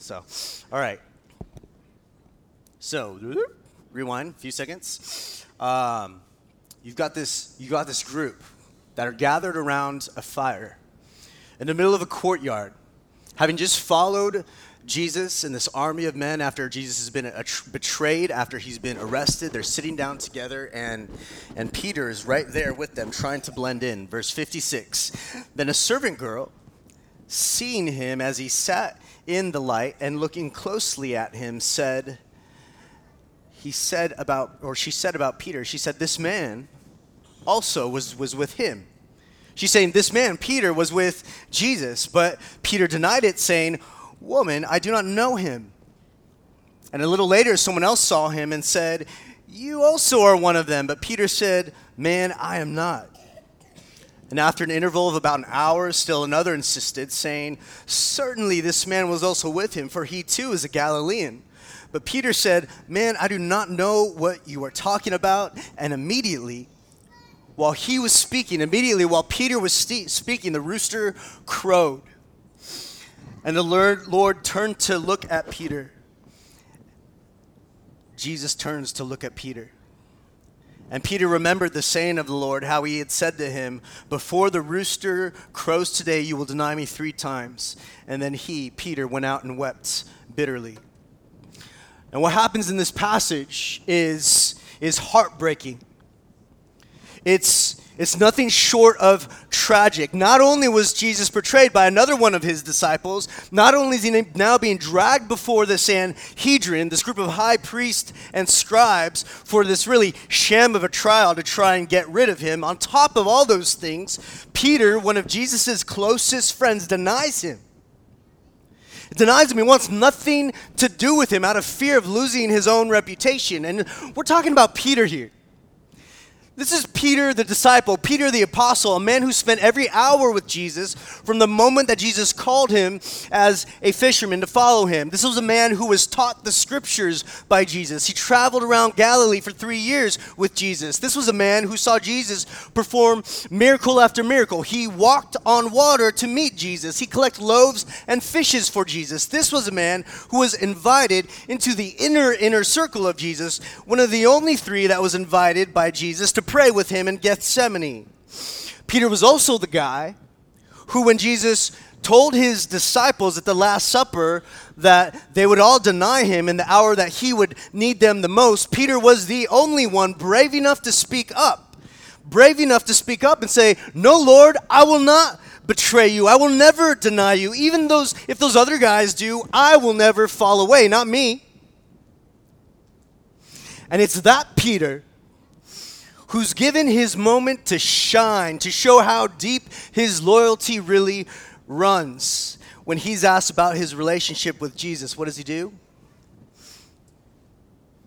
So, all right. So, rewind a few seconds. You've got this group that are gathered around a fire in the middle of a courtyard, having just followed Jesus and this army of men after Jesus has been betrayed, after he's been arrested. They're sitting down together, and Peter is right there with them trying to blend in. Verse 56, then a servant girl, seeing him as he sat in the light and looking closely at him, she said about Peter, this man also was with him. She's saying, this man, Peter, was with Jesus, but Peter denied it, saying, woman, I do not know him. And a little later, someone else saw him and said, you also are one of them. But Peter said, man, I am not. And after an interval of about an hour, still another insisted, saying, certainly this man was also with him, for he too is a Galilean. But Peter said, man, I do not know what you are talking about. And immediately while Peter was speaking, the rooster crowed. And the Lord turned to look at Peter. Jesus turns to look at Peter. And Peter remembered the saying of the Lord, how he had said to him, before the rooster crows today, you will deny me 3 times. And then he, Peter, went out and wept bitterly. And what happens in this passage is heartbreaking. It's nothing short of tragic. Not only was Jesus betrayed by another one of his disciples, not only is he now being dragged before the Sanhedrin, this group of high priests and scribes, for this really sham of a trial to try and get rid of him. On top of all those things, Peter, one of Jesus' closest friends, denies him. Denies him. He wants nothing to do with him out of fear of losing his own reputation. And we're talking about Peter here. This is Peter the disciple, Peter the apostle, a man who spent every hour with Jesus from the moment that Jesus called him as a fisherman to follow him. This was a man who was taught the scriptures by Jesus. He traveled around Galilee for 3 years with Jesus. This was a man who saw Jesus perform miracle after miracle. He walked on water to meet Jesus. He collected loaves and fishes for Jesus. This was a man who was invited into the inner circle of Jesus, one of the only 3 that was invited by Jesus to pray with him in Gethsemane. Peter was also the guy who, when Jesus told his disciples at the Last Supper that they would all deny him in the hour that he would need them the most, Peter was the only one brave enough to speak up and say, no, Lord, I will not betray you. I will never deny you. Even if those other guys do, I will never fall away, not me. And it's that Peter who's given his moment to shine, to show how deep his loyalty really runs. When he's asked about his relationship with Jesus, what does he do?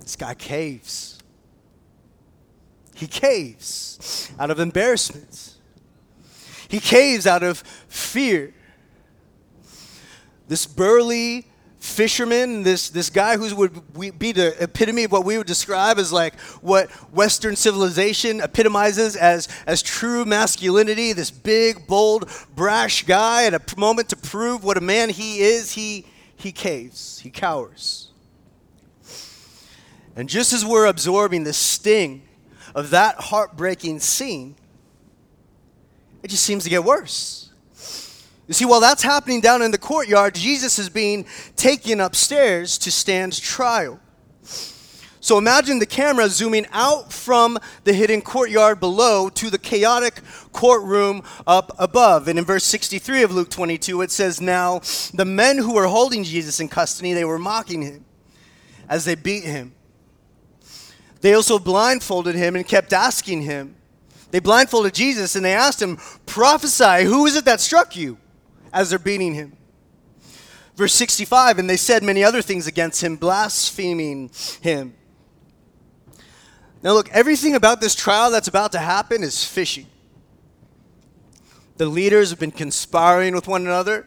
This guy caves. He caves out of embarrassment. He caves out of fear. This burly fisherman, this guy who would be the epitome of what we would describe as like what Western civilization epitomizes as true masculinity, this big, bold, brash guy at a moment to prove what a man he is, he caves, he cowers. And just as we're absorbing the sting of that heartbreaking scene, it just seems to get worse. You see, while that's happening down in the courtyard, Jesus is being taken upstairs to stand trial. So imagine the camera zooming out from the hidden courtyard below to the chaotic courtroom up above. And in verse 63 of Luke 22, it says, now the men who were holding Jesus in custody, they were mocking him as they beat him. They also blindfolded him and kept asking him. They blindfolded Jesus and they asked him, prophesy, who is it that struck you? As they're beating him. Verse 65, and they said many other things against him, blaspheming him. Now look, everything about this trial that's about to happen is fishy. The leaders have been conspiring with one another.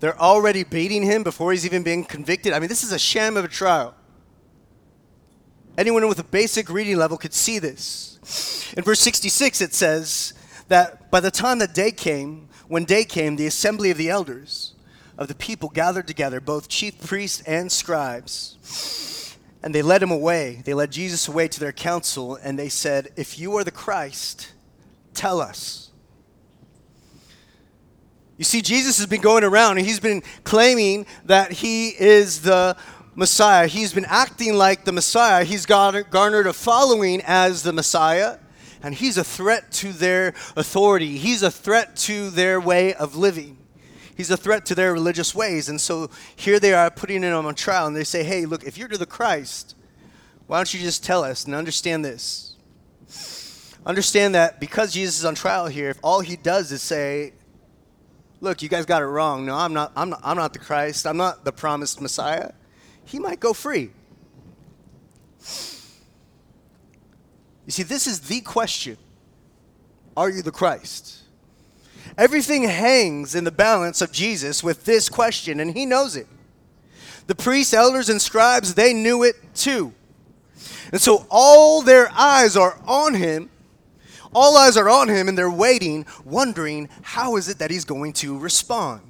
They're already beating him before he's even being convicted. I mean, this is a sham of a trial. Anyone with a basic reading level could see this. In verse 66, it says that by the time the day came, the assembly of the elders of the people gathered together, both chief priests and scribes. And they led him away. They led Jesus away to their council, and they said, "If you are the Christ, tell us." You see, Jesus has been going around, and he's been claiming that he is the Messiah. He's been acting like the Messiah. He's garnered a following as the Messiah, and he's a threat to their authority. He's a threat to their way of living. He's a threat to their religious ways. And so here they are putting him on trial, and they say, "Hey, look, if you're the Christ, why don't you just tell us?" And understand this. Understand that because Jesus is on trial here, if all he does is say, "Look, you guys got it wrong. No, I'm not the Christ. I'm not the promised Messiah," he might go free. You see, this is the question. Are you the Christ? Everything hangs in the balance of Jesus with this question, and he knows it. The priests, elders, and scribes, they knew it too. And so all their eyes are on him. All eyes are on him, and they're waiting, wondering, how is it that he's going to respond?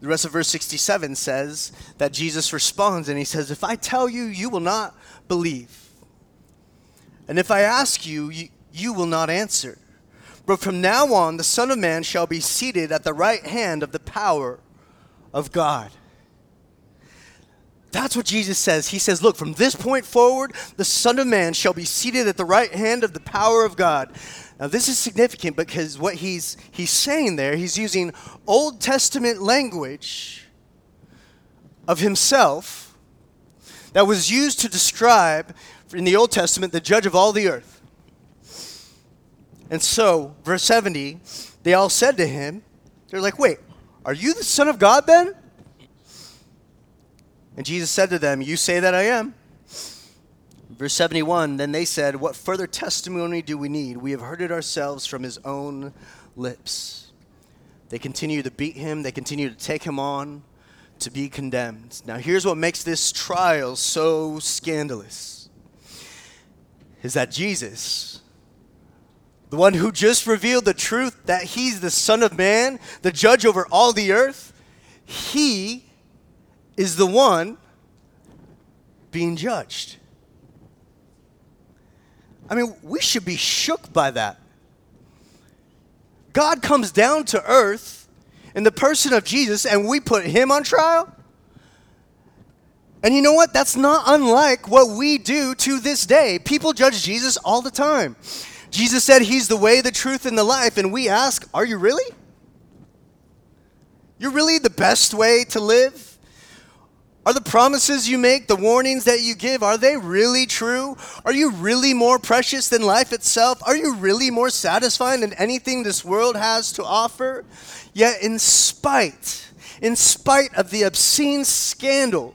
The rest of verse 67 says that Jesus responds, and he says, "If I tell you, you will not believe. And if I ask you, you will not answer. But from now on, the Son of Man shall be seated at the right hand of the power of God." That's what Jesus says. He says, look, from this point forward, the Son of Man shall be seated at the right hand of the power of God. Now, this is significant because what he's saying there, he's using Old Testament language of himself that was used to describe, in the Old Testament, the judge of all the earth. And so, verse 70, they all said to him, they're like, "Wait, are you the Son of God then?" And Jesus said to them, "You say that I am." Verse 71, then they said, "What further testimony do we need? We have heard it ourselves from his own lips." They continue to beat him. They continue to take him on to be condemned. Now here's what makes this trial so scandalous, is that Jesus, the one who just revealed the truth that he's the Son of Man, the judge over all the earth, he is the one being judged. I mean, we should be shook by that. God comes down to earth in the person of Jesus, and we put him on trial. And you know what? That's not unlike what we do to this day. People judge Jesus all the time. Jesus said he's the way, the truth, and the life, and we ask, are you really? You're really the best way to live? Are the promises you make, the warnings that you give, are they really true? Are you really more precious than life itself? Are you really more satisfying than anything this world has to offer? Yet in spite of the obscene scandal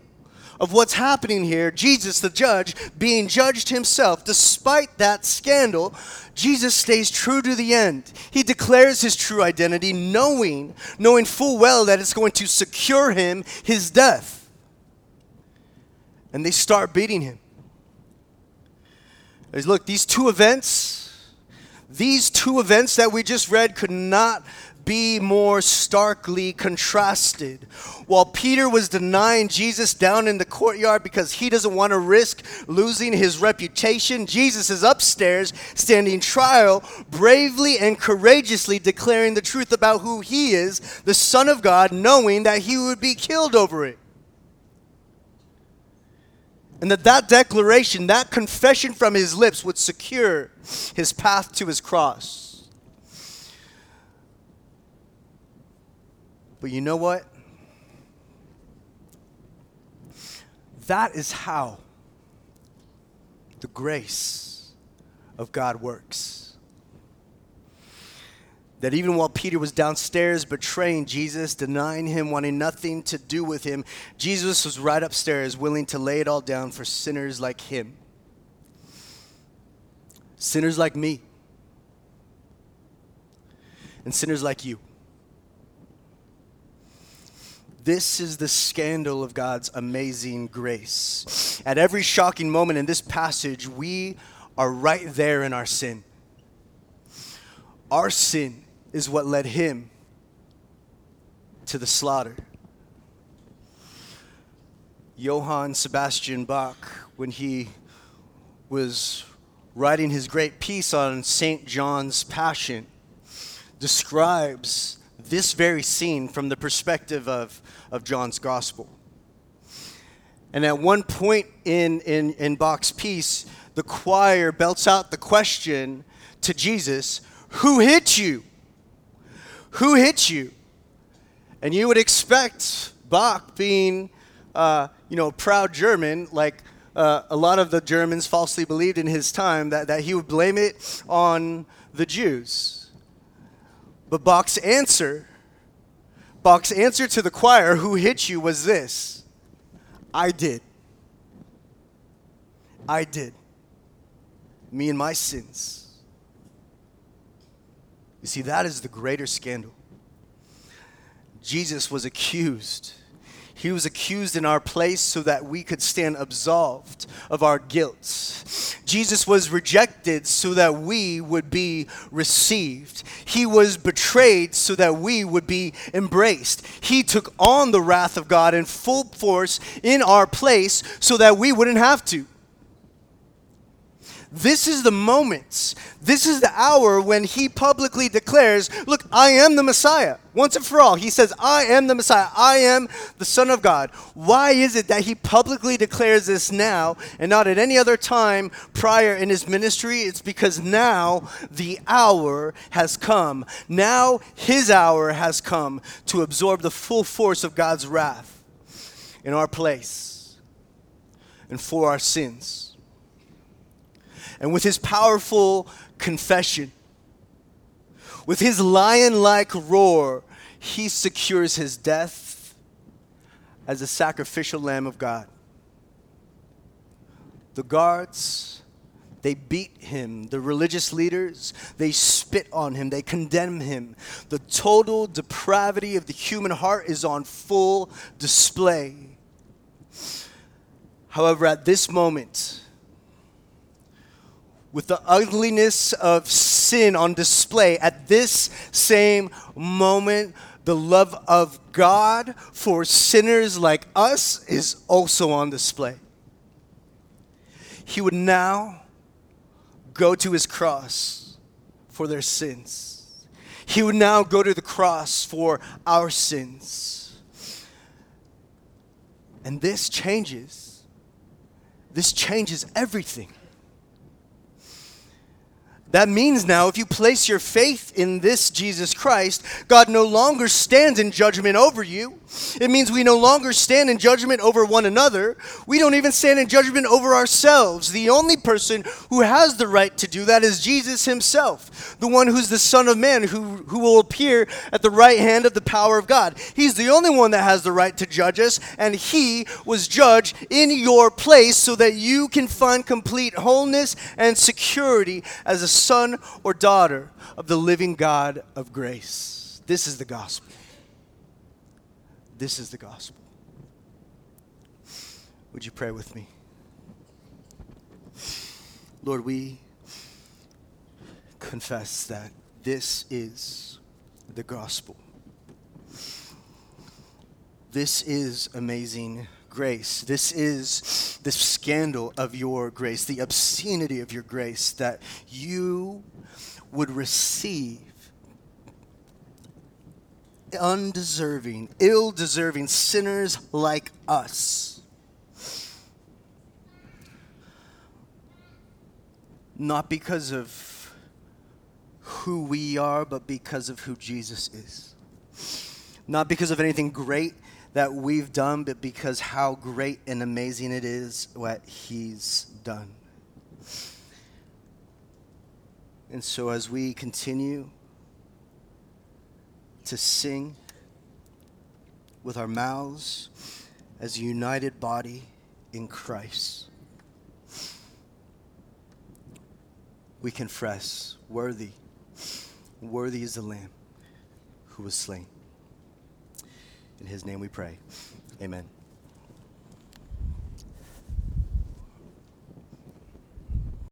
of what's happening here, Jesus, the judge, being judged himself, despite that scandal, Jesus stays true to the end. He declares his true identity, knowing full well that it's going to secure him his death. And they start beating him. Look, these two events that we just read could not be more starkly contrasted. While Peter was denying Jesus down in the courtyard because he doesn't want to risk losing his reputation, Jesus is upstairs standing trial, bravely and courageously declaring the truth about who he is, the Son of God, knowing that he would be killed over it. And that declaration, that confession from his lips would secure his path to his cross. But you know what? That is how the grace of God works. That even while Peter was downstairs betraying Jesus, denying him, wanting nothing to do with him, Jesus was right upstairs willing to lay it all down for sinners like him. Sinners like me. And sinners like you. This is the scandal of God's amazing grace. At every shocking moment in this passage, we are right there in our sin. Our sin is what led him to the slaughter. Johann Sebastian Bach, when he was writing his great piece on Saint John's Passion, describes this very scene from the perspective of John's Gospel. And at one point in Bach's piece, the choir belts out the question to Jesus, "Who hit you? Who hit you?" And you would expect Bach, being proud German, like a lot of the Germans falsely believed in his time, that he would blame it on the Jews. But Bach's answer to the choir, "Who hit you?" was this: I did. Me and my sins. You see, that is the greater scandal. Jesus was accused. He was accused in our place so that we could stand absolved of our guilt. Jesus was rejected so that we would be received. He was betrayed so that we would be embraced. He took on the wrath of God in full force in our place so that we wouldn't have to. This is the moment. This is the hour when he publicly declares, "Look, I am the Messiah." Once and for all, he says, "I am the Messiah. I am the Son of God." Why is it that he publicly declares this now and not at any other time prior in his ministry? It's because now the hour has come. Now his hour has come to absorb the full force of God's wrath in our place and for our sins. And with his powerful confession, with his lion-like roar, he secures his death as a sacrificial lamb of God. The guards, they beat him. The religious leaders, they spit on him. They condemn him. The total depravity of the human heart is on full display. However, at this moment, with the ugliness of sin on display, at this same moment, the love of God for sinners like us is also on display. He would now go to his cross for their sins. He would now go to the cross for our sins. And this changes. This changes everything. That means now, if you place your faith in this Jesus Christ, God no longer stands in judgment over you. It means we no longer stand in judgment over one another. We don't even stand in judgment over ourselves. The only person who has the right to do that is Jesus himself, the one who's the Son of Man, who will appear at the right hand of the power of God. He's the only one that has the right to judge us, and he was judged in your place so that you can find complete wholeness and security as a son or daughter of the living God of grace. This is the gospel. This is the gospel. Would you pray with me? Lord, we confess that this is the gospel. This is amazing grace. This is the scandal of your grace, the obscenity of your grace, that you would receive undeserving, ill-deserving sinners like us, not because of who we are, but because of who Jesus is. Not because of anything great that we've done, but because how great and amazing it is what he's done. And so as we continue to sing with our mouths as a united body in Christ, we confess, worthy is the Lamb who was slain. In his name we pray. Amen.